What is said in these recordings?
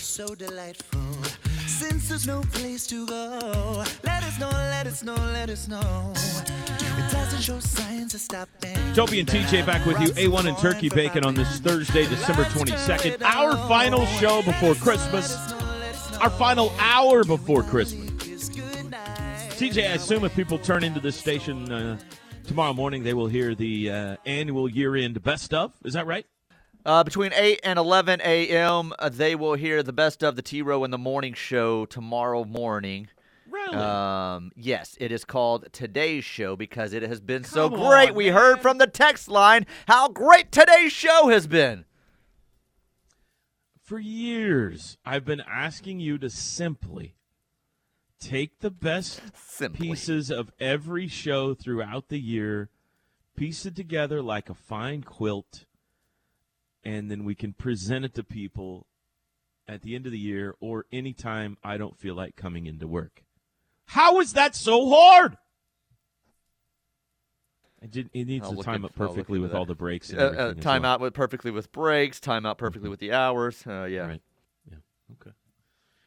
So delightful. Since there's no place to go, let us know, let us know, let us know. It doesn't show signs of stopping. Toby and TJ back with you. A1 and Turkey Bacon on this Thursday, December 22nd. Our final show before Christmas. Our final hour before Christmas. TJ, I assume if people turn into this station tomorrow morning, they will hear the annual year-end best of. Is that right? Between 8 and 11 a.m., they will hear the best of the T-Row in the Morning show tomorrow morning. Really? Yes, it is called Today's Show because it has been so great. We heard from the text line how great Today's Show has been. For years, I've been asking you to simply take the best pieces of every show throughout the year, piece it together like a fine quilt, and then we can present it to people at the end of the year or any time I don't feel like coming into work. How is that so hard? It needs to time up perfectly with all the breaks. Time out perfectly with breaks, time out perfectly with the hours. Yeah. Right. Yeah. Okay.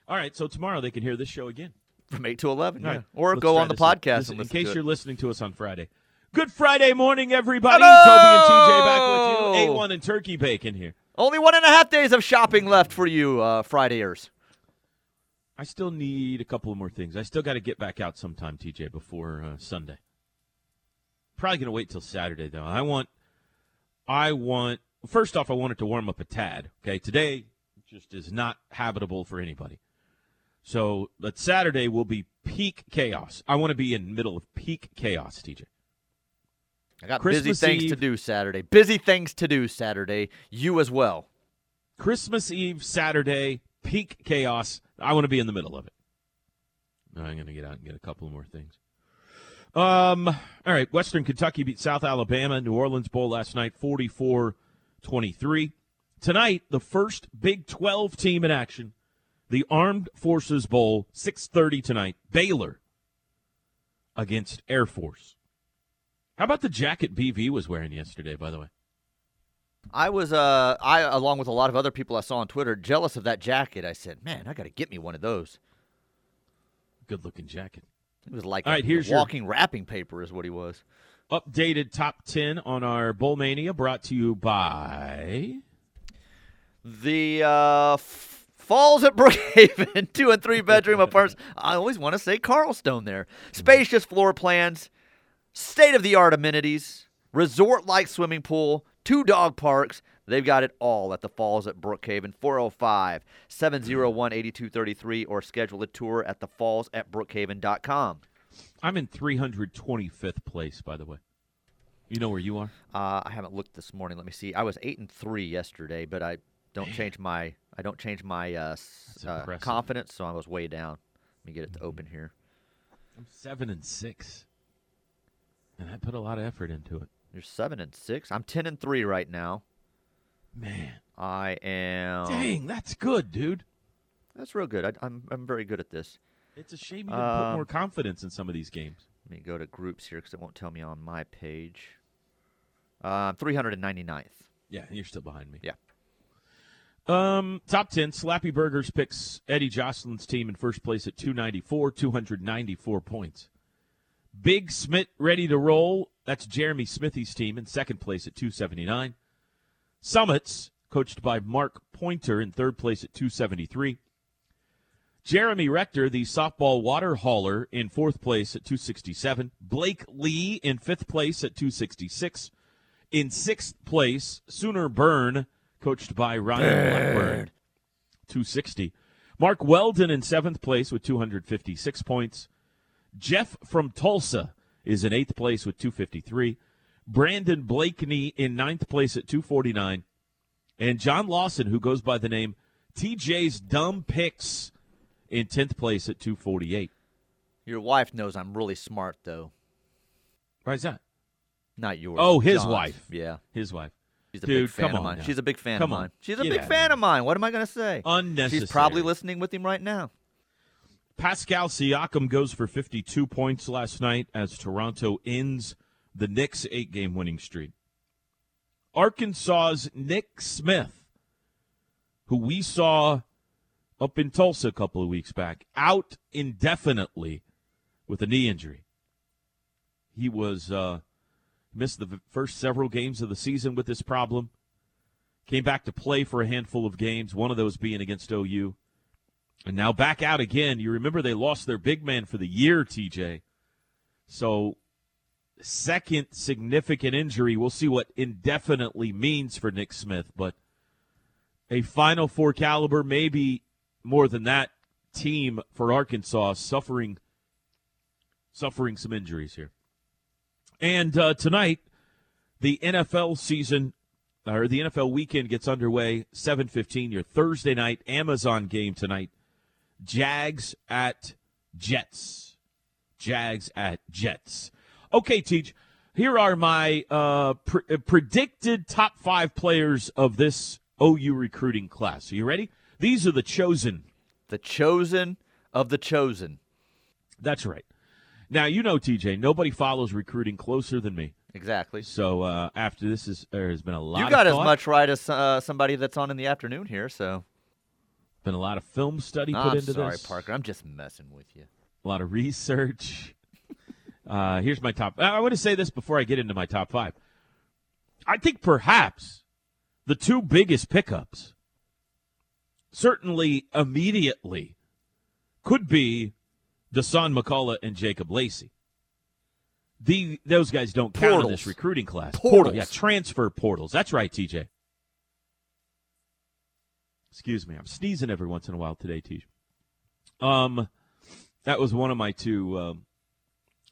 All right, so tomorrow they can hear this show again. From 8 to 11, yeah. Right. Or go on the podcast and listen to it. In case you're listening to us on Friday. Good Friday morning, everybody. Hello! Toby and TJ back with you. A1 and Turkey Bacon here. Only 1.5 days of shopping left for you, Fridayers. I still need a couple more things. I still got to get back out sometime, TJ, before Sunday. Probably going to wait till Saturday, though. First off, I want it to warm up a tad. Okay, today just is not habitable for anybody. So, but Saturday will be peak chaos. I want to be in the middle of peak chaos, TJ. I got busy things to do Saturday. You as well. Christmas Eve, Saturday, peak chaos. I want to be in the middle of it. I'm going to get out and get a couple more things. All right, Western Kentucky beat South Alabama. New Orleans Bowl last night, 44-23. Tonight, the first Big 12 team in action. The Armed Forces Bowl, 6:30 tonight. Baylor against Air Force. How about the jacket BV was wearing yesterday, by the way? I was, along with a lot of other people I saw on Twitter, jealous of that jacket. I said, man, I got to get me one of those. Good-looking jacket. It was like walking wrapping paper is what he was. Updated top 10 on our Bowl Mania brought to you by the Falls at Brookhaven, 2 and 3 bedroom apartments. I always want to say Carlstone there. Spacious floor plans. State-of-the-art amenities, resort-like swimming pool, 2 dog parks. They've got it all at the Falls at Brookhaven, 405-701-8233, or schedule a tour at thefallsatbrookhaven.com. I'm in 325th place, by the way. You know where you are? I haven't looked this morning. Let me see. I was 8-3 yesterday, but I don't change my confidence, so I was way down. Let me get it to open here. I'm 7-6. And I put a lot of effort into it. You're 7-6. I'm 10-3 right now. Man, I am. Dang, that's good, dude. That's real good. I'm very good at this. It's a shame you didn't put more confidence in some of these games. Let me go to groups here because it won't tell me on my page. 399th. Yeah, you're still behind me. Yeah. Top 10, Slappy Burgers picks Eddie Jocelyn's team in first place at 294, 294 points. Big Smith ready to roll. That's Jeremy Smithy's team in second place at 279. Summits, coached by Mark Pointer, in third place at 273. Jeremy Rector, the softball water hauler, in fourth place at 267. Blake Lee in fifth place at 266. In sixth place, Sooner Byrne, coached by Ryan Blackburn, 260. Mark Weldon in seventh place with 256 points. Jeff from Tulsa is in eighth place with 253. Brandon Blakeney in ninth place at 249. And John Lawson, who goes by the name TJ's Dumb Picks, in 10th place at 248. Your wife knows I'm really smart, though. Why's that? Not yours. Oh, his John's wife. Yeah. His wife. She's a big fan of mine. She's a big fan of mine. She's a big fan of mine. What am I going to say? Unnecessary. She's probably listening with him right now. Pascal Siakam goes for 52 points last night as Toronto ends the Knicks' 8-game winning streak. Arkansas's Nick Smith, who we saw up in Tulsa a couple of weeks back, out indefinitely with a knee injury. He was missed the first several games of the season with this problem. Came back to play for a handful of games, one of those being against OU. And now back out again. You remember they lost their big man for the year, TJ. So second significant injury. We'll see what indefinitely means for Nick Smith, but a Final Four caliber, maybe more than that, team for Arkansas suffering some injuries here. And tonight, the NFL season, or the NFL weekend, gets underway 7:15, your Thursday night Amazon game tonight. Jags at Jets. Jags at Jets. Okay, Teach, here are my predicted top five players of this OU recruiting class. Are you ready? These are the chosen. The chosen of the chosen. That's right. Now, you know, TJ, nobody follows recruiting closer than me. Exactly. So after this, there has been a lot of thought. You got as much right as somebody that's on in the afternoon here, so. Been a lot of film study put into this. Sorry, Parker. I'm just messing with you. A lot of research. Here's my top. I want to say this before I get into my top five. I think perhaps the two biggest pickups, certainly immediately, could be Dasan McCullough and Jacob Lacey. Those guys don't count in this recruiting class. Portals. Yeah, transfer portals. That's right, TJ. Excuse me. I'm sneezing every once in a while today, TJ. That was one of my two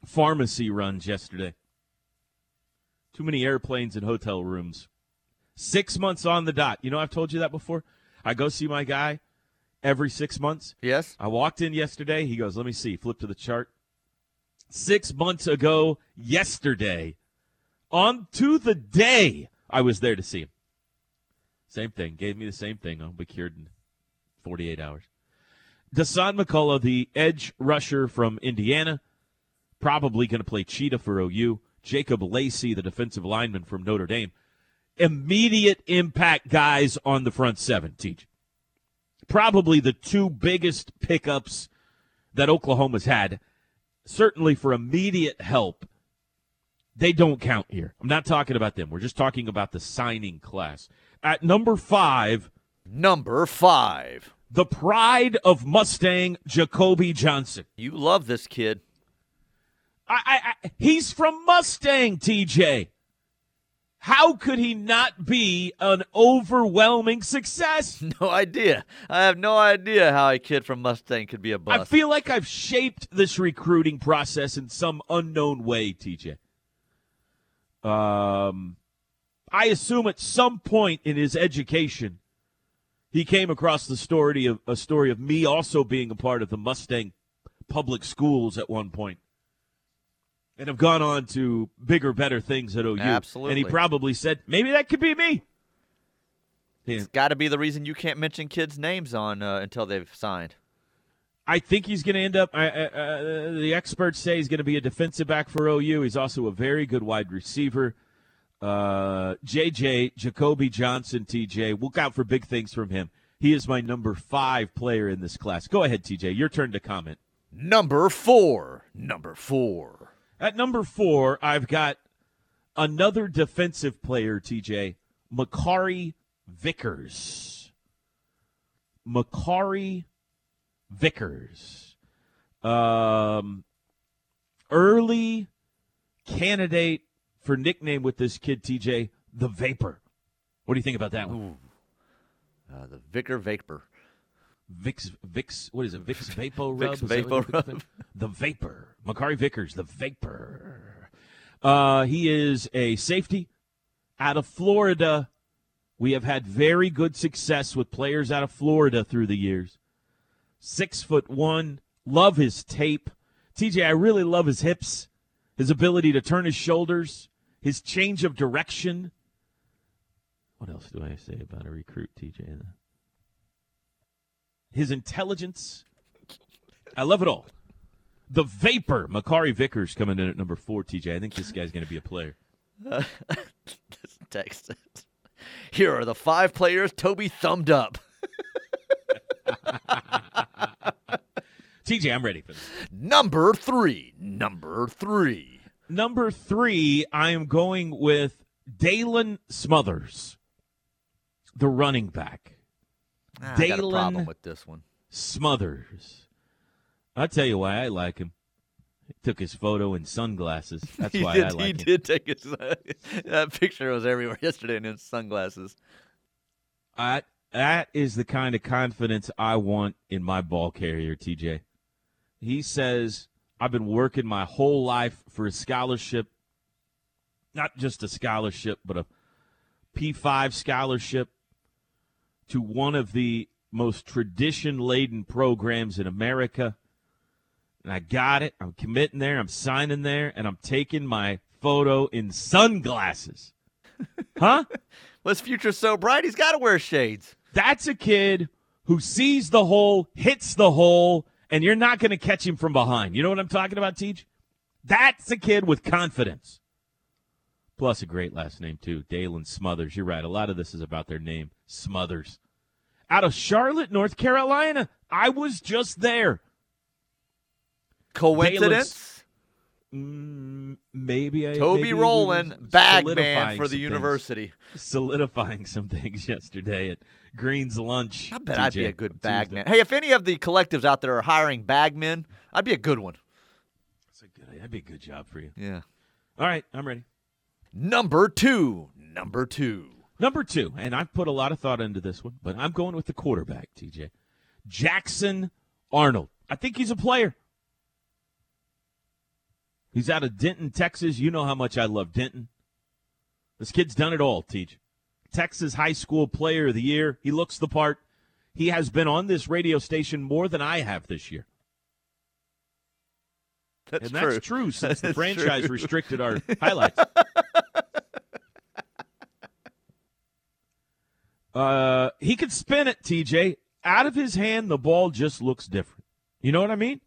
pharmacy runs yesterday. Too many airplanes and hotel rooms. 6 months on the dot. You know, I've told you that before. I go see my guy every 6 months. Yes. I walked in yesterday. He goes, let me see. Flip to the chart. 6 months ago yesterday, on to the day, I was there to see him. Same thing. Gave me the same thing. I'll be cured in 48 hours. Dasan McCullough, the edge rusher from Indiana, probably going to play cheetah for OU. Jacob Lacey, the defensive lineman from Notre Dame. Immediate impact guys on the front seven, TJ. Probably the two biggest pickups that Oklahoma's had, certainly for immediate help. They don't count here. I'm not talking about them. We're just talking about the signing class. At number five, the pride of Mustang, Jacoby Johnson. You love this kid. He's from Mustang, TJ. How could he not be an overwhelming success? No idea. I have no idea how a kid from Mustang could be a bust. I feel like I've shaped this recruiting process in some unknown way, TJ. I assume at some point in his education, he came across the story of me also being a part of the Mustang public schools at one point. And have gone on to bigger, better things at OU. Absolutely. And he probably said, maybe that could be me. Yeah. It's got to be the reason you can't mention kids' names on until they've signed. I think he's going to end up, the experts say he's going to be a defensive back for OU. He's also a very good wide receiver. JJ, Jacoby Johnson, TJ. Look out for big things from him. He is my number 5 player in this class. Go ahead, TJ. Your turn to comment. Number four. At number 4, I've got another defensive player, TJ, Makari Vickers. Early candidate for nickname with this kid, TJ, the Vapor. What do you think about that one? The Vapor. Vicks Vapo Rub? The Vapor. Makari Vickers, the Vapor. He is a safety out of Florida. We have had very good success with players out of Florida through the years. 6'1", love his tape. TJ, I really love his hips, his ability to turn his shoulders, his change of direction. What else do I say about a recruit, TJ? His intelligence. I love it all. The Vapor, Makari Vickers, coming in at number 4, TJ. I think this guy's going to be a player. Text. Here are the 5 players Toby thumbed up. TJ, I'm ready for this. Number three, I am going with Daylen Smothers, the running back. I got a problem with this one. Smothers. I'll tell you why I like him. He took his photo in sunglasses. That's why I like him. He did take his that picture was everywhere yesterday in his sunglasses. That is the kind of confidence I want in my ball carrier, TJ. He says, I've been working my whole life for a scholarship, not just a scholarship, but a P5 scholarship to one of the most tradition-laden programs in America. And I got it. I'm committing there. I'm signing there. And I'm taking my photo in sunglasses. Huh? Well, his future's so bright, he's got to wear shades. That's a kid who sees the hole, hits the hole, and you're not going to catch him from behind. You know what I'm talking about, Teach? That's a kid with confidence. Plus a great last name, too, Daylen Smothers. You're right. A lot of this is about their name, Smothers. Out of Charlotte, North Carolina. I was just there. Coincidence? Maybe. Toby Rowland, bag man for the university. Solidifying some things yesterday at Green's Lunch. I bet TJ, I'd be a good bag man. Hey, if any of the collectives out there are hiring bag men, I'd be a good one. That'd be a good job for you. Yeah. All right, I'm ready. Number two. And I've put a lot of thought into this one, but I'm going with the quarterback, TJ. Jackson Arnold. I think he's a player. He's out of Denton, Texas. You know how much I love Denton. This kid's done it all, Teach. Texas High School Player of the Year. He looks the part. He has been on this radio station more than I have this year. That's true since the franchise restricted our highlights. He could spin it, TJ. Out of his hand, the ball just looks different. You know what I mean?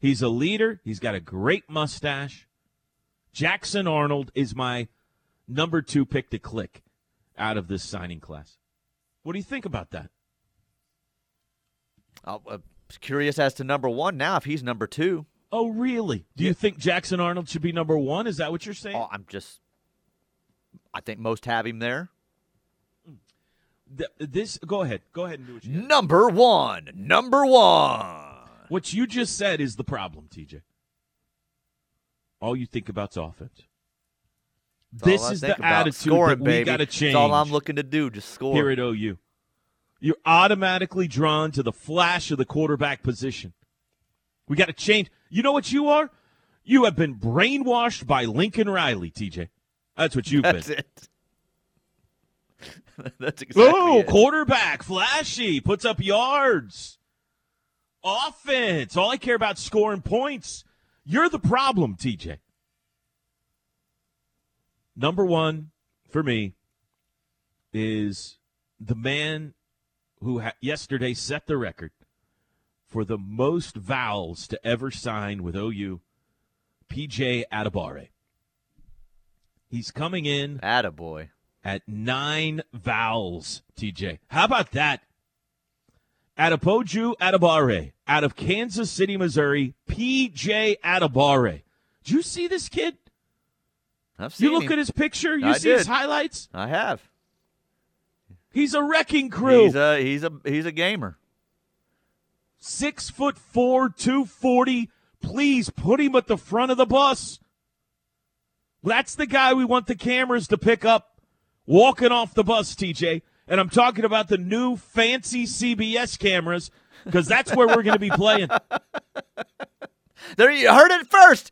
He's a leader. He's got a great mustache. Jackson Arnold is my number 2 pick to click out of this signing class. What do you think about that? I'm curious as to number 1 now if he's number 2. Oh, really? Do you think Jackson Arnold should be number 1? Is that what you're saying? Oh, I think most have him there. Go ahead and do what you got. Number one. What you just said is the problem, TJ. All you think about's offense. This is the attitude that we got to change. That's all I'm looking to do, just score. Here at OU. You're automatically drawn to the flash of the quarterback position. We got to change. You know what you are? You have been brainwashed by Lincoln Riley, TJ. That's what you've been. That's it. That's exactly it. Oh, quarterback, flashy, puts up yards. Offense. All I care about is scoring points. You're the problem, TJ. Number 1 for me is the man who yesterday set the record for the most vowels to ever sign with OU, P.J. Atabari. He's coming in. Attaboy. At 9 vowels, TJ. How about that? Adepoju Atabari out of Kansas City, Missouri. P.J. Atabari. Did you see this kid? I've seen him. You look at his picture. You see his highlights. I have. He's a wrecking crew. He's a gamer. 6'4", 240. Please put him at the front of the bus. That's the guy we want the cameras to pick up walking off the bus, TJ. And I'm talking about the new fancy CBS cameras because that's where we're going to be playing. There, you heard it first.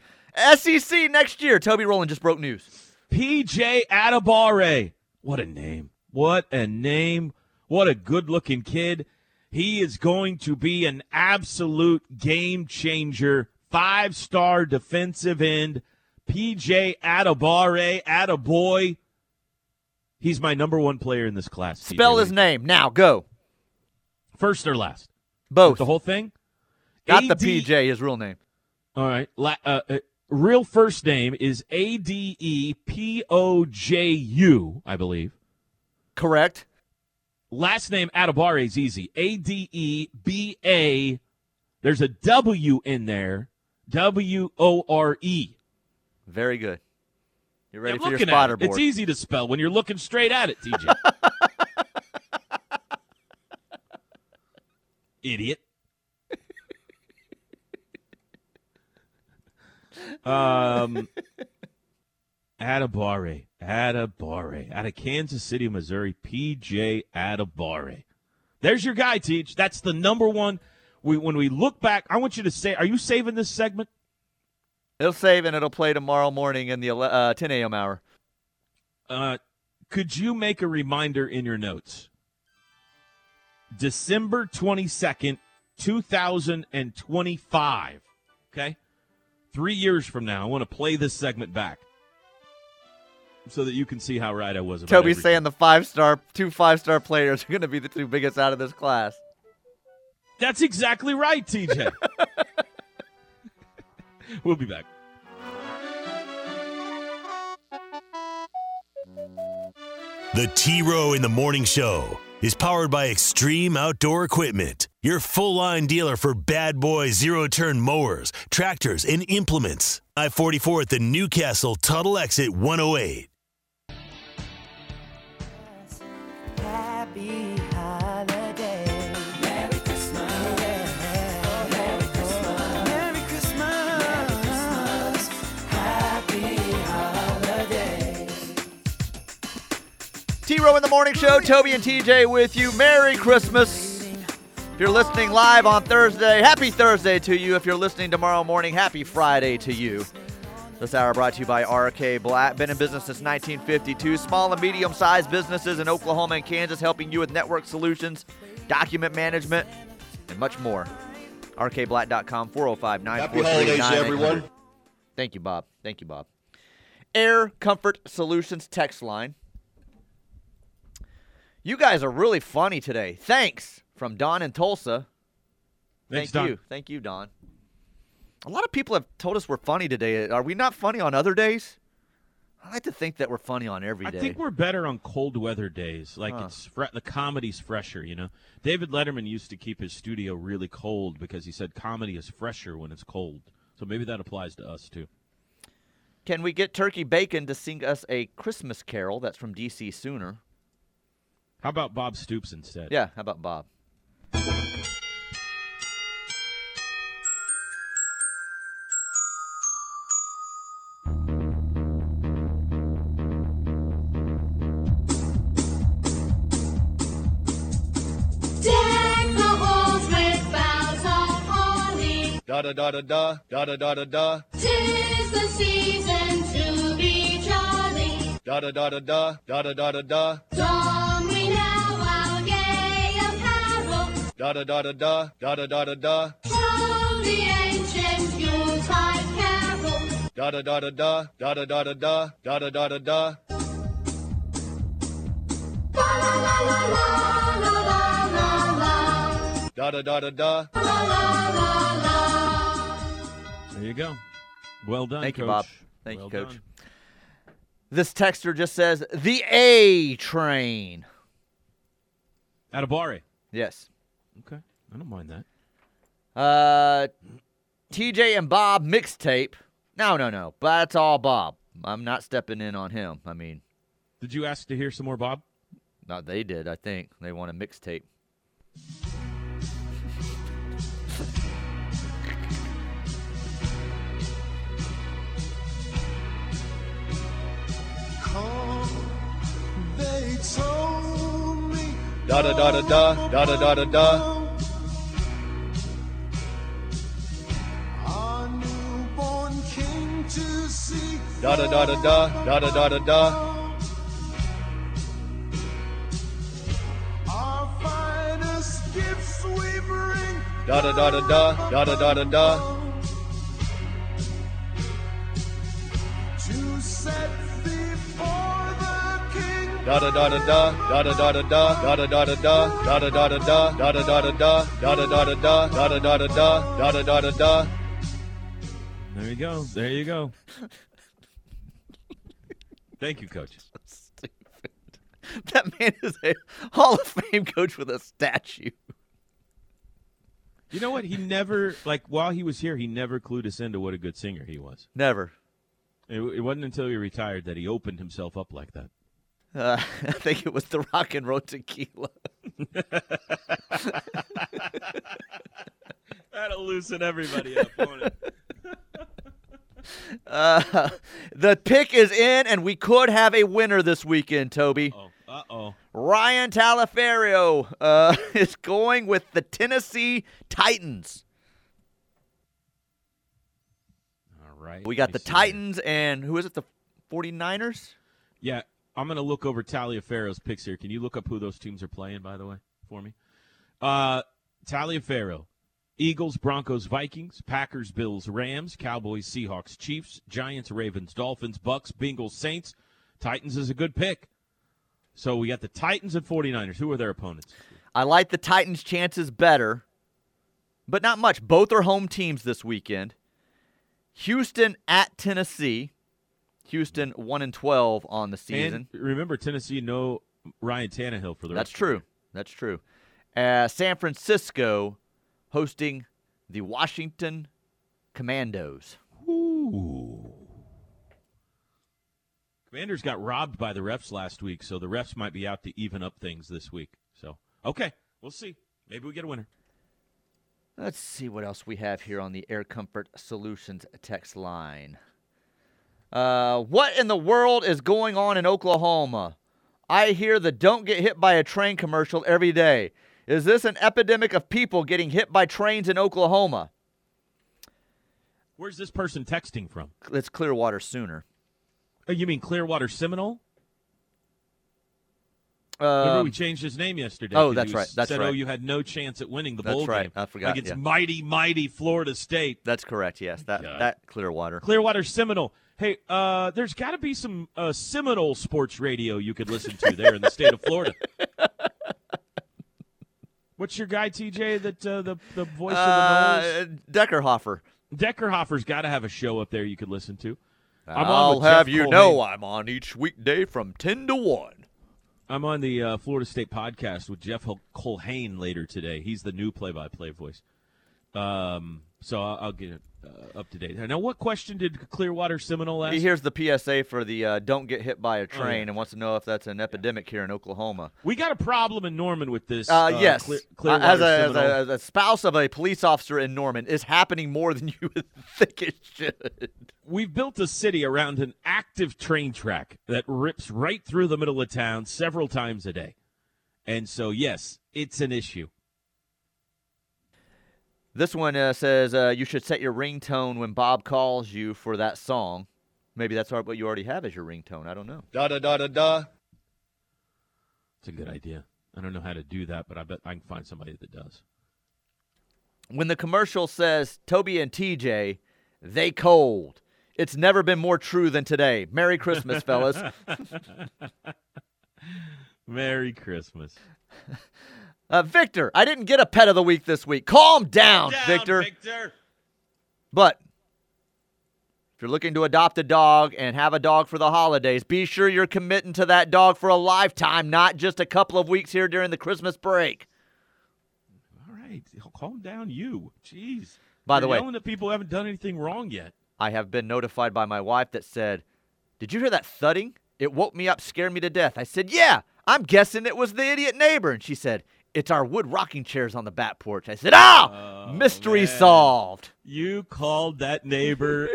SEC next year. Toby Rowland just broke news. P.J. Atabari. What a name. What a name. What a good-looking kid. He is going to be an absolute game changer. 5-star defensive end. P.J. Atabari. Attaboy. He's my number one player in this class. Spell his name. Now, go. First or last? Both. With the whole thing? Got the PJ, his real name. All right. Real first name is Adepoju, I believe. Correct. Last name, Atabari, is easy. Adeba. There's a W in there. Wore. Very good. You're ready for your spotter board. It's easy to spell when you're looking straight at it, TJ. Idiot. Atabari. Out of Kansas City, Missouri, P.J. Atabari. There's your guy, Teach. That's the number one. When we look back, I want you to say, are you saving this segment? It'll save and it'll play tomorrow morning in the 10 a.m. hour. Could you make a reminder in your notes? December 22nd, 2025. Okay? 3 years from now, I want to play this segment back so that you can see how right I was about Toby's everything. Saying the two five-star players are going to be the two biggest out of this class. That's exactly right, TJ. We'll be back. The T-Row in the Morning Show is powered by Extreme Outdoor Equipment, your full-line dealer for Bad Boy zero-turn mowers, tractors, and implements. I-44 at the Newcastle Tuttle Exit 108. Happy holiday. T-Row in the Morning Show, Toby and TJ with you. Merry Christmas. If you're listening live on Thursday, happy Thursday to you. If you're listening tomorrow morning, happy Friday to you. This hour brought to you by RK Black. Been in business since 1952. Small and medium-sized businesses in Oklahoma and Kansas helping you with network solutions, document management, and much more. RKBlack.com, 405-943-9800. Happy holidays, everyone. Thank you, Bob. Thank you, Bob. Air Comfort Solutions text line. You guys are really funny today. Thanks, from Don in Tulsa. Thanks, Don. Thank you, Don. A lot of people have told us we're funny today. Are we not funny on other days? I like to think that we're funny on every day. I think we're better on cold weather days. Like the comedy's fresher, you know. David Letterman used to keep his studio really cold because he said comedy is fresher when it's cold. So maybe that applies to us, too. Can we get Turkey Bacon to sing us a Christmas carol? That's from D.C. Sooner. How about Bob Stoops instead? Yeah, how about Bob? Da da da da da da da da da. 'Tis the season to be jolly. Da da da da da da da da da. Don we now our gay apparel. Da da da da da da da da da. Tell the ancient Yuletide carol. Da da da da da da da da da da da da da da. La la la la la la la la. Da da da da da. La la la la. There you go. Well done, Coach. Thank you, Bob. Thank you, Coach. This texter just says, the A train. Atabari. Yes. Okay. I don't mind that. TJ and Bob mixtape. No. But that's all Bob. I'm not stepping in on him. I mean. Did you ask to hear some more Bob? No, they did, I think. They want a mixtape. Da da da da da da da da da da. Our newborn king to see. Da da da da da da da da da. Our finest gifts we bring. Da da da da da da da da da. To set before the king. Da da da da da da da da da da da da da da da da da da da da da da da. There you go. There you go. Thank you, coach. Stupid. That man is a Hall of Fame coach with a statue. You know what? He never, like, while he was here, he never clued us into what a good singer he was. Never. It wasn't until he retired that he opened himself up like that. I think it was the rock and roll tequila. That'll loosen everybody up, won't it? The pick is in, and we could have a winner this weekend, Toby. Uh-oh. Ryan Taliaferro is going with the Tennessee Titans. All right. We got the Titans and who is it, the 49ers? Yeah, I'm going to look over Taliaferro's picks here. Can you look up who those teams are playing, by the way, for me? Taliaferro. Eagles, Broncos, Vikings, Packers, Bills, Rams, Cowboys, Seahawks, Chiefs, Giants, Ravens, Dolphins, Bucks, Bengals, Saints. Titans is a good pick. So we got the Titans and 49ers. Who are their opponents? I like the Titans' chances better, but not much. Both are home teams this weekend. Houston at Tennessee. Houston 1-12 on the season. And remember, Tennessee, no Ryan Tannehill for the rest. That's true. That's true. San Francisco hosting the Washington Commandos. Ooh. Commanders got robbed by the refs last week, so the refs might be out to even up things this week. So, okay, we'll see. Maybe we get a winner. Let's see what else we have here on the Air Comfort Solutions text line. What in the world is going on in Oklahoma? I hear the don't get hit by a train commercial every day. Is this an epidemic of people getting hit by trains in Oklahoma? Where's this person texting from? It's Clearwater Sooner. Oh, you mean Clearwater Seminole? Remember we changed his name yesterday. Oh, that's right. That's said, right. Oh, you had no chance at winning the that's bowl right. game. I forgot. Like it's mighty, mighty Florida State. That's correct, yes. That Clearwater. Clearwater Seminole. Hey, there's got to be some Seminole sports radio you could listen to there in the state of Florida. What's your guy, TJ, that the voice of the noise? Deckerhofer. Deckerhofer's got to have a show up there you could listen to. I'll have Jeff you Colhane. Know I'm on each weekday from 10 to 1. I'm on the Florida State podcast with Jeff Colhane later today. He's the new play-by-play voice. So I'll get it up to date. Now, what question did Clearwater Seminole ask? He hears the PSA for the don't get hit by a train and wants to know if that's an epidemic here in Oklahoma. We got a problem in Norman with this. Yes. Clearwater Seminole. As a spouse of a police officer in Norman, it's happening more than you would think it should. We've built a city around an active train track that rips right through the middle of town several times a day. And so, yes, it's an issue. This one says you should set your ringtone when Bob calls you for that song. Maybe that's what you already have as your ringtone. I don't know. Da-da-da-da-da. That's a good idea. I don't know how to do that, but I bet I can find somebody that does. When the commercial says, Toby and TJ, they cold. It's never been more true than today. Merry Christmas, fellas. Merry Christmas. Victor, I didn't get a pet of the week this week. Calm down, Victor. But If you're looking to adopt a dog and have a dog for the holidays, be sure you're committing to that dog for a lifetime, not just a couple of weeks here during the Christmas break. All right. Calm down, you. Jeez. By the way, you're yelling at people who haven't done anything wrong yet. I have been notified by my wife that said, "Did you hear that thudding? It woke me up, scared me to death." I said, "Yeah, I'm guessing it was the idiot neighbor." And she said, "It's our wood rocking chairs on the back porch." I said, "Oh, mystery solved." You called that neighbor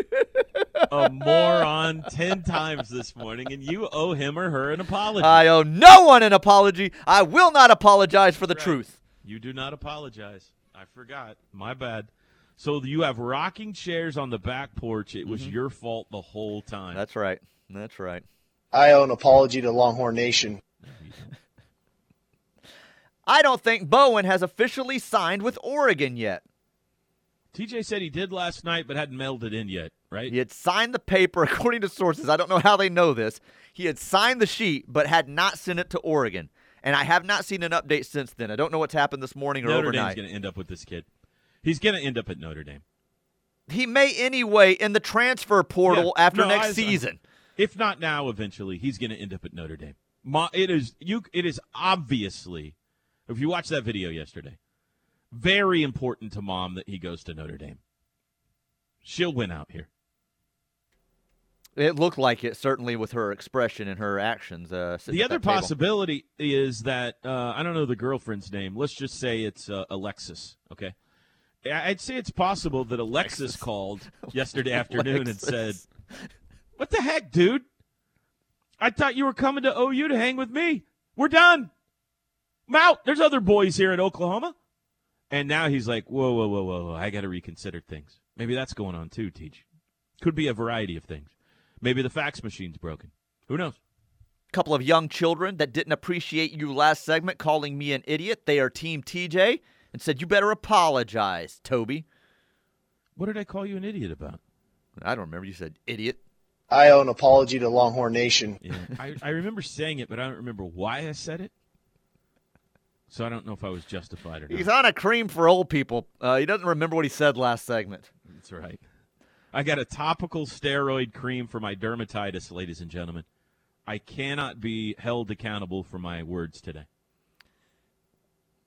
a moron 10 times this morning, and you owe him or her an apology. I owe no one an apology. I will not apologize for the truth. You do not apologize. I forgot. My bad. So you have rocking chairs on the back porch. It was your fault the whole time. That's right. That's right. I owe an apology to Longhorn Nation. I don't think Bowen has officially signed with Oregon yet. TJ said he did last night but hadn't mailed it in yet, right? He had signed the paper, according to sources. I don't know how they know this. He had signed the sheet but had not sent it to Oregon. And I have not seen an update since then. I don't know what's happened this morning or overnight. Notre Dame's going to end up with this kid. He's going to end up at Notre Dame. He may anyway in the transfer portal after next season. If not now, eventually, he's going to end up at Notre Dame. It is obviously... If you watched that video yesterday, very important to Mom that he goes to Notre Dame. She'll win out here. It looked like it, certainly with her expression and her actions. The other possibility is that, I don't know the girlfriend's name. Let's just say it's Alexis, okay? I'd say it's possible that Alexis called yesterday afternoon and said, "What the heck, dude? I thought you were coming to OU to hang with me. We're done. I'm out. There's other boys here in Oklahoma." And now he's like, whoa, I got to reconsider things. Maybe that's going on too, Teach. Could be a variety of things. Maybe the fax machine's broken. Who knows? A couple of young children that didn't appreciate you last segment calling me an idiot. They are Team TJ and said, "You better apologize, Toby." What did I call you an idiot about? I don't remember. You said idiot. I owe an apology to Longhorn Nation. Yeah. I remember saying it, but I don't remember why I said it. So I don't know if I was justified or not. He's on a cream for old people. He doesn't remember what he said last segment. That's right. I got a topical steroid cream for my dermatitis, ladies and gentlemen. I cannot be held accountable for my words today.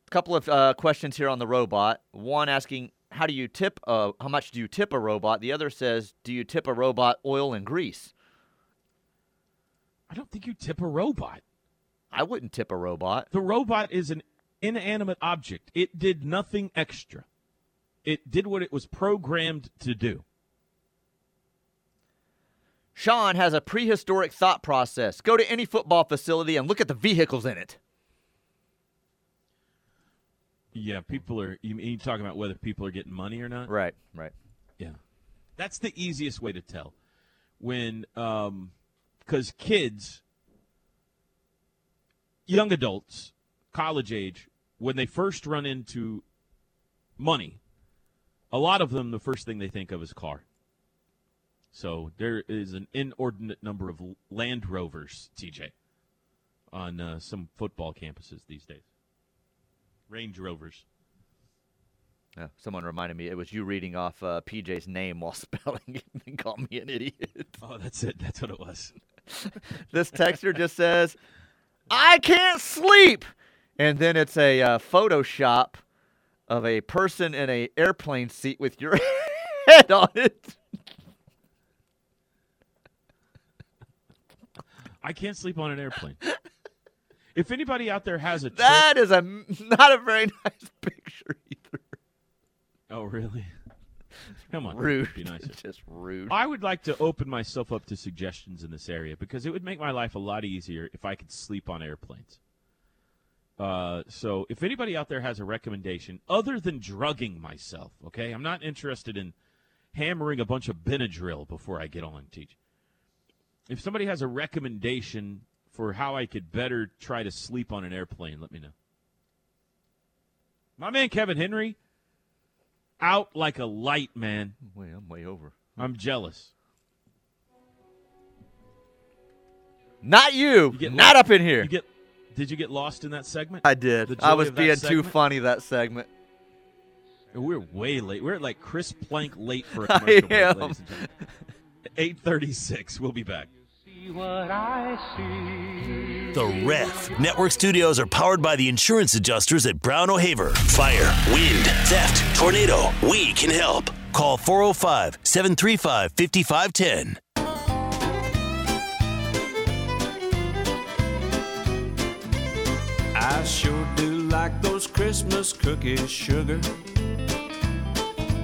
A couple of questions here on the robot. One asking, how much do you tip a robot? The other says, do you tip a robot oil and grease? I don't think you tip a robot. I wouldn't tip a robot. The robot is an inanimate object. It did nothing extra. It did what it was programmed to do. Sean has a prehistoric thought process. Go to any football facility and look at the vehicles in it. Yeah, you talking about whether people are getting money or not? Right. Yeah. That's the easiest way to tell. When, because kids... Young adults, college age, when they first run into money, a lot of them, the first thing they think of is car. So there is an inordinate number of Land Rovers, TJ, on some football campuses these days. Range Rovers. Someone reminded me, it was you reading off PJ's name while spelling it and called me an idiot. Oh, that's it. That's what it was. This texter just says... I can't sleep. And then it's a Photoshop of a person in an airplane seat with your head on it. I can't sleep on an airplane. If anybody out there has a trick... That is not a very nice picture either. Oh, really? Come on. Rude. Be nicer. Just rude. I would like to open myself up to suggestions in this area because it would make my life a lot easier if I could sleep on airplanes. So if anybody out there has a recommendation other than drugging myself, okay? I'm not interested in hammering a bunch of Benadryl before I get on, Teach. If somebody has a recommendation for how I could better try to sleep on an airplane, let me know. My man Kevin Henry... out like a light, man. I'm way over. I'm jealous. Not you. Not up in here. Did you get lost in that segment? I did. I was being too funny that segment. We're way late. We're like Chris Plank late for a commercial break, ladies and gentlemen. 8:36. We'll be back. You see what I see. The Ref. Network studios are powered by the insurance adjusters at Brown O'Haver. Fire, wind, theft, tornado. We can help. Call 405-735-5510. I sure do like those Christmas cookies, sugar.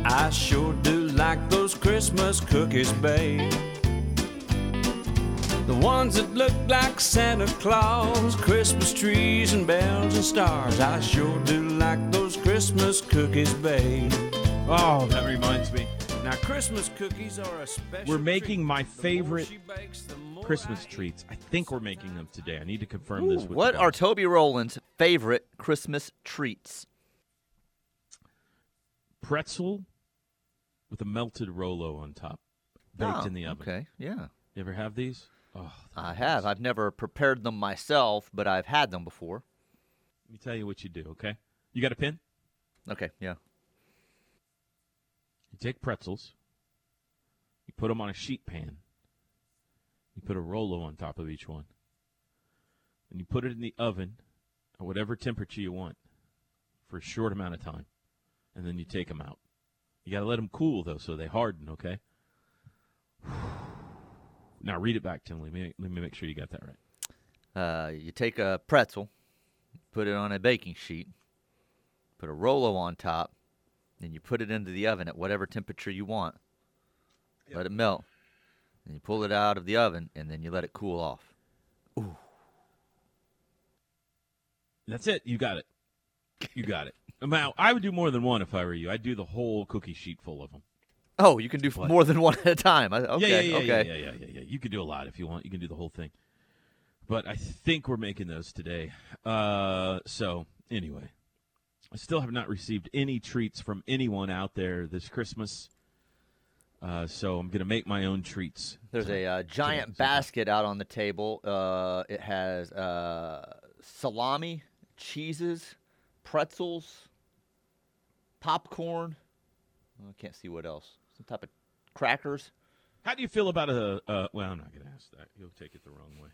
I sure do like those Christmas cookies, babe. The ones that look like Santa Claus, Christmas trees and bells and stars. I sure do like those Christmas cookies, babe. Oh, that reminds me. Now, Christmas cookies are a special. We're making my favorite Christmas treats. I think we're making them today. I need to confirm this with you. What are Toby Rowland's favorite Christmas treats? Pretzel with a melted Rolo on top, baked in the oven. Okay, yeah. You ever have these? Oh, I have. I've never prepared them myself, but I've had them before. Let me tell you what you do, okay? You got a pen? Okay, yeah. You take pretzels, you put them on a sheet pan, you put a Rolo on top of each one, and you put it in the oven at whatever temperature you want for a short amount of time, and then you take them out. You got to let them cool, though, so they harden, okay? Now, read it back, Tim. Let me make sure you got that right. You take a pretzel, put it on a baking sheet, put a Rolo on top, and you put it into the oven at whatever temperature you want. Yep. Let it melt. And you pull it out of the oven, and then you let it cool off. Ooh. That's it. You got it. You got it. Now, I would do more than one if I were you. I'd do the whole cookie sheet full of them. Oh, you can do more than one at a time. Okay. You can do a lot if you want. You can do the whole thing. But I think we're making those today. So, anyway. I still have not received any treats from anyone out there this Christmas, so I'm going to make my own treats. There's a giant basket out on the table. It has salami, cheeses, pretzels, popcorn. I can't see what else. Some type of crackers. How do you feel about well, I'm not going to ask that. You'll take it the wrong way.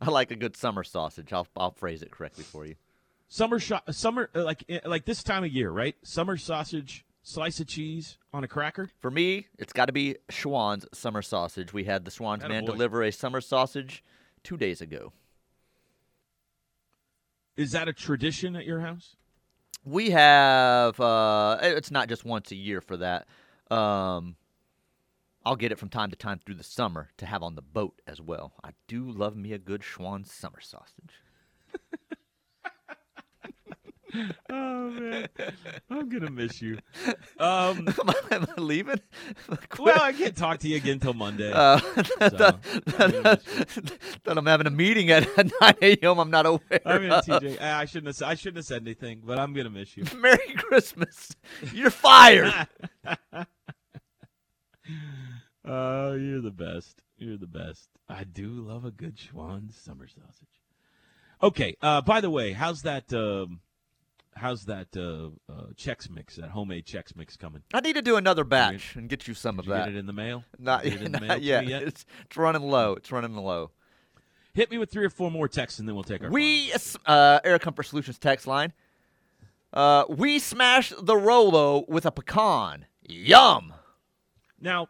I like a good summer sausage. I'll phrase it correctly for you. Summer, like this time of year, right? Summer sausage, slice of cheese on a cracker? For me, it's got to be Schwan's summer sausage. We had the Schwan's man deliver a summer sausage 2 days ago. Is that a tradition at your house? We have, it's not just once a year for that. I'll get it from time to time through the summer to have on the boat as well. I do love me a good Schwan's summer sausage. Oh, man. I'm going to miss you. Am I leaving? Well, I can't talk to you again till Monday. I'm having a meeting at 9 a.m. I'm not aware of. TJ, I shouldn't have said anything, but I'm going to miss you. Merry Christmas. You're fired. Oh, you're the best. You're the best. I do love a good Schwan's summer sausage. Okay. By the way, how's that... How's that Chex Mix, that homemade Chex Mix coming? I need to do another batch and get you some of that. Did you get it in the mail? Not yet. It's running low. Hit me with 3 or 4 more texts, and then we'll take our Air Comfort Solutions text line. We smash the Rolo with a pecan. Yum! Now,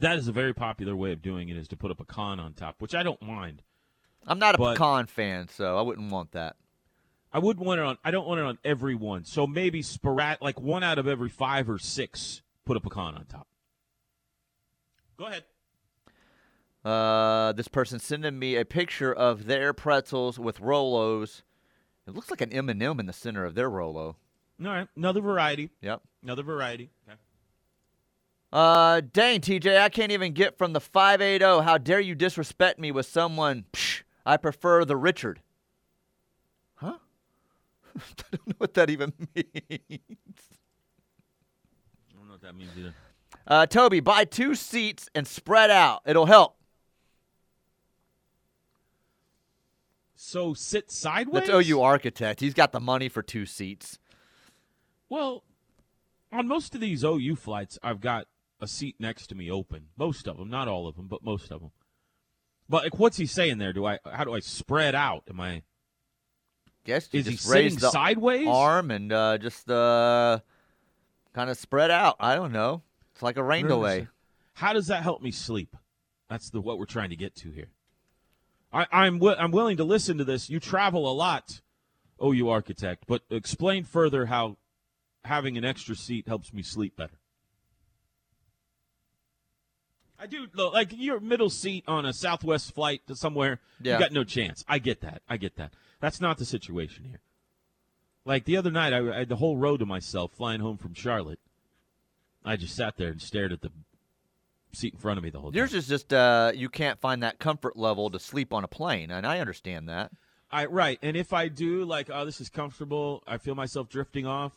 that is a very popular way of doing it, is to put a pecan on top, which I don't mind. I'm not a pecan fan, so I wouldn't want that. I don't want it on every one. So maybe like 1 out of every 5 or 6, put a pecan on top. Go ahead. This person's sending me a picture of their pretzels with Rolos. It looks like an M&M in the center of their Rolo. All right, another variety. Yep, another variety. Okay. Dang, TJ, I can't even get from the 580. How dare you disrespect me with someone? Psh, I prefer the Richard. Huh? I don't know what that even means. I don't know what that means either. Toby, buy 2 seats and spread out. It'll help. So sit sideways? That's OU Architect. He's got the money for 2 seats. Well, on most of these OU flights, I've got a seat next to me open. Most of them, not all of them, but most of them. But like, what's he saying there? How do I spread out? Am I? Guess is just he raise the sideways arm and kind of spread out? I don't know. It's like a rain delay. How does that help me sleep? That's what we're trying to get to here. I'm willing to listen to this. You travel a lot, OU Architect, but explain further how having an extra seat helps me sleep better. I do, like your middle seat on a Southwest flight to somewhere, yeah. You got no chance. I get that. That's not the situation here. Like the other night, I had the whole row to myself flying home from Charlotte. I just sat there and stared at the seat in front of me the whole time. Yours is just you can't find that comfort level to sleep on a plane, and I understand that. Right, and if I do, like, oh, this is comfortable, I feel myself drifting off,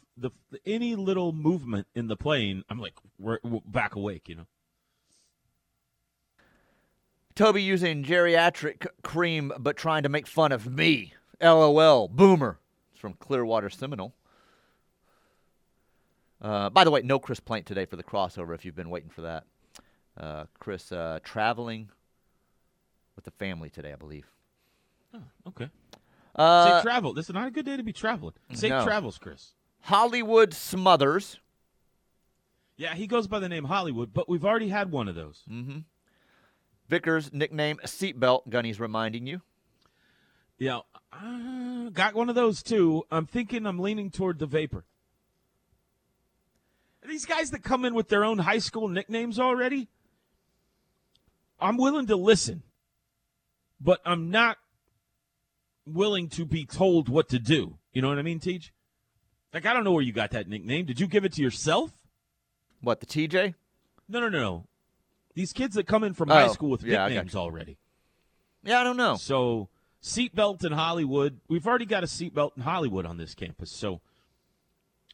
any little movement in the plane, I'm like, we're back awake, you know. Toby using geriatric cream but trying to make fun of me. LOL, boomer. It's from Clearwater Seminole. By the way, no Chris Plaint today for the crossover if you've been waiting for that. Chris traveling with the family today, I believe. Oh, okay. Safe travel. This is not a good day to be traveling. Safe travels, Chris. Hollywood Smothers. Yeah, he goes by the name Hollywood, but we've already had one of those. Mm-hmm. Vickers, nickname Seatbelt, Gunny's reminding you. Yeah, got one of those, too. I'm leaning toward the Vapor. Are these guys that come in with their own high school nicknames already? I'm willing to listen, but I'm not willing to be told what to do. You know what I mean, Teej? Like, I don't know where you got that nickname. Did you give it to yourself? What, the TJ? No. These kids that come in from high school with nicknames already. Yeah, I don't know. So, Seatbelt in Hollywood. We've already got a Seatbelt in Hollywood on this campus, so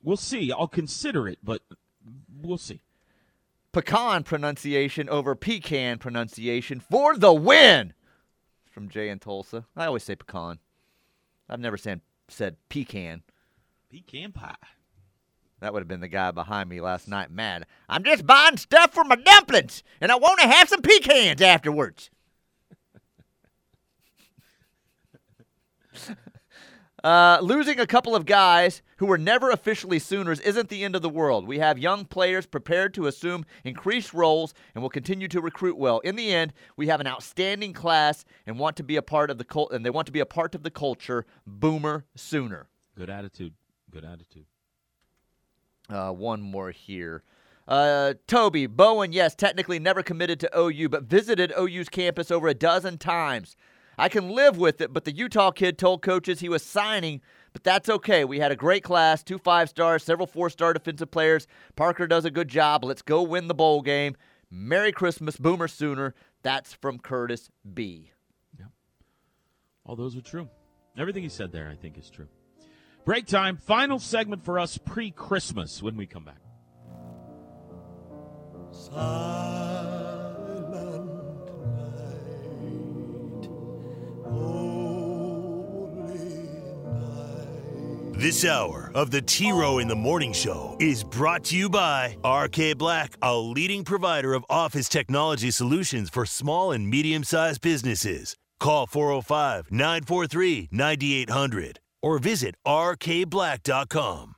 we'll see. I'll consider it, but we'll see. Pecan pronunciation over pecan pronunciation for the win from Jay in Tulsa. I always say pecan. I've never said pecan. Pecan pie. That would have been the guy behind me last night mad. I'm just buying stuff for my dumplings, and I want to have some pecans afterwards. Losing a couple of guys who were never officially Sooners isn't the end of the world. We have young players prepared to assume increased roles and will continue to recruit well. In the end, we have an outstanding class and want to be a part of the and they want to be a part of the culture. Boomer Sooner. Good attitude. One more here. Toby, Bowen, yes, technically never committed to OU, but visited OU's campus over 12 times. I can live with it, but the Utah kid told coaches he was signing, but that's okay. We had a great class, 2 5-stars, several 4-star defensive players. Parker does a good job. Let's go win the bowl game. Merry Christmas, Boomer Sooner. That's from Curtis B. Yeah. All those are true. Everything he said there, I think, is true. Break time, final segment for us pre-Christmas when we come back. Silent night, holy night. This hour of the T-Row in the Morning Show is brought to you by RK Black, a leading provider of office technology solutions for small and medium-sized businesses. Call 405-943-9800. Or visit rkblack.com.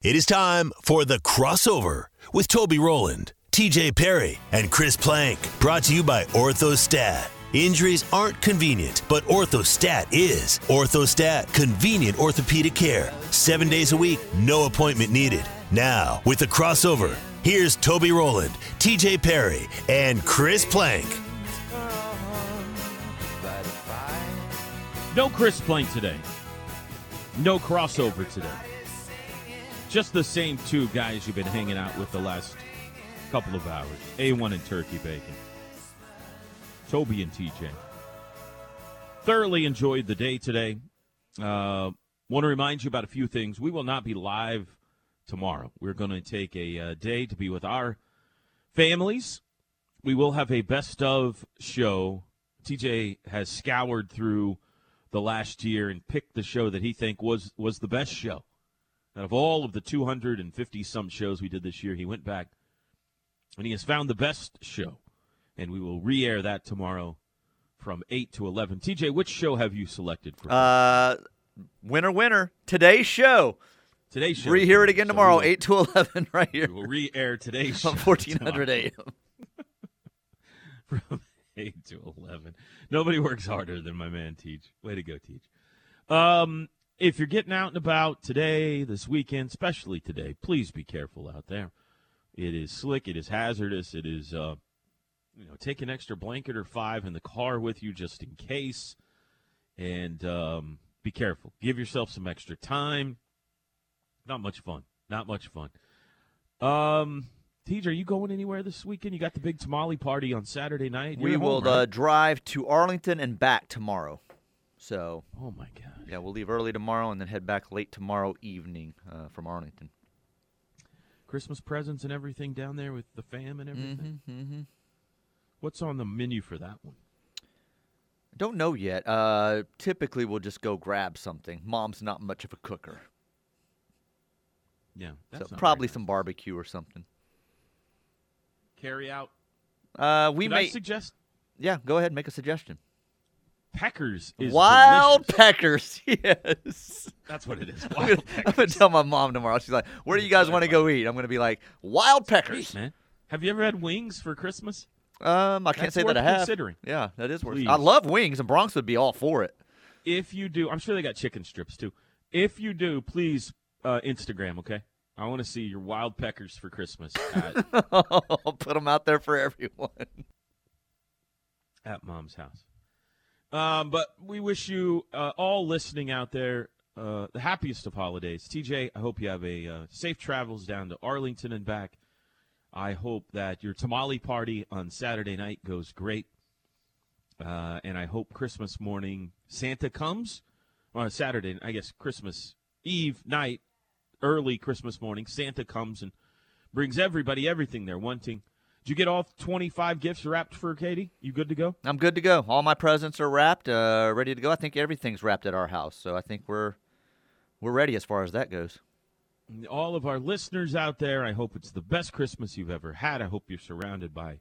It is time for The Crossover with Toby Rowland, TJ Perry, and Chris Plank. Brought to you by OrthoStat. Injuries aren't convenient, but OrthoStat is. OrthoStat, convenient orthopedic care. 7 days a week, no appointment needed. Now, with The Crossover, here's Toby Rowland, TJ Perry, and Chris Plank. No Chris Plank today. No crossover today. Just the same two guys you've been hanging out with the last couple of hours. A1 and Turkey Bacon. Toby and TJ. Thoroughly enjoyed the day today. Want to remind you about a few things. We will not be live tomorrow. We're going to take a day to be with our families. We will have a best of show. TJ has scoured through the last year and picked the show that he think was the best show. Out of all of the 250-some shows we did this year, he went back And he has found the best show. And we will re-air that tomorrow from 8 to 11. TJ, which show have you selected for? Winner. Today's show. Rehear it again tomorrow, 8 to 11, right here. We will re-air today's show. 1400 a.m. From 8 to 11. Nobody works harder than my man, Teach. Way to go, Teach. If you're getting out and about today, this weekend, especially today, please be careful out there. It is slick. It is hazardous. It is, take an extra blanket or five in the car with you just in case. And be careful. Give yourself some extra time. Not much fun. TJ, are you going anywhere this weekend? You got the big tamale party on Saturday night. We will drive to Arlington and back tomorrow. So, oh my gosh. Yeah, we'll leave early tomorrow and then head back late tomorrow evening from Arlington. Christmas presents and everything down there with the fam and everything? Mm-hmm. What's on the menu for that one? I don't know yet. Typically, we'll just go grab something. Mom's not much of a cooker. Yeah. So probably some barbecue or something. Carry out. Could I suggest? Yeah, go ahead. Make a suggestion. Peckers is wild delicious. Peckers, yes. That's what it is. I'm going to tell my mom tomorrow. She's like, where do you guys want to go eat? I'm going to be like, wild peckers. Sweet, man. Have you ever had wings for Christmas? I can't say that I have. Considering. Yeah, that is worth it. I love wings, and Bronx would be all for it. If you do, I'm sure they got chicken strips, too. If you do, please Instagram, okay? I want to see your wild peckers for Christmas. I'll put them out there for everyone. At Mom's house. But we wish you all listening out there the happiest of holidays. TJ, I hope you have a safe travels down to Arlington and back. I hope that your tamale party on Saturday night goes great. And I hope Christmas morning Santa comes on Saturday. I guess Christmas Eve night, early Christmas morning, Santa comes and brings everybody everything they're wanting. Did you get all 25 gifts wrapped for Katie? You good to go? I'm good to go. All my presents are wrapped, ready to go. I think everything's wrapped at our house, so I think we're ready as far as that goes. And all of our listeners out there, I hope it's the best Christmas you've ever had. I hope you're surrounded by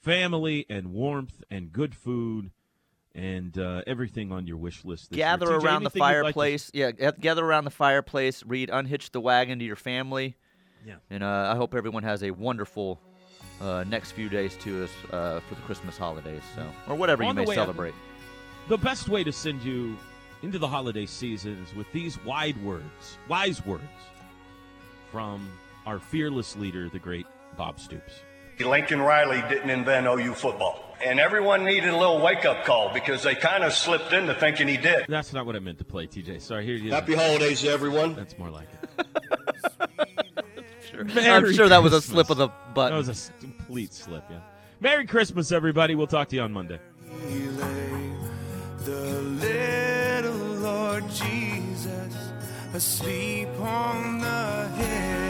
family and warmth and good food and everything on your wish list. Gather around the fireplace. Gather around the fireplace. Read Unhitch the Wagon to your family. Yeah. And I hope everyone has a wonderful next few days to us for the Christmas holidays, so or whatever you may celebrate. The best way to send you into the holiday season is with these wise words from our fearless leader, the great Bob Stoops. Lincoln Riley didn't invent OU football, and everyone needed a little wake-up call because they kind of slipped into thinking he did. That's not what I meant to play, TJ. Sorry, here you go. Happy holidays, everyone. That's more like it. I'm sure that was a slip of the button. That was a complete slip, yeah. Merry Christmas, everybody. We'll talk to you on Monday. The little Lord Jesus asleep on the hill.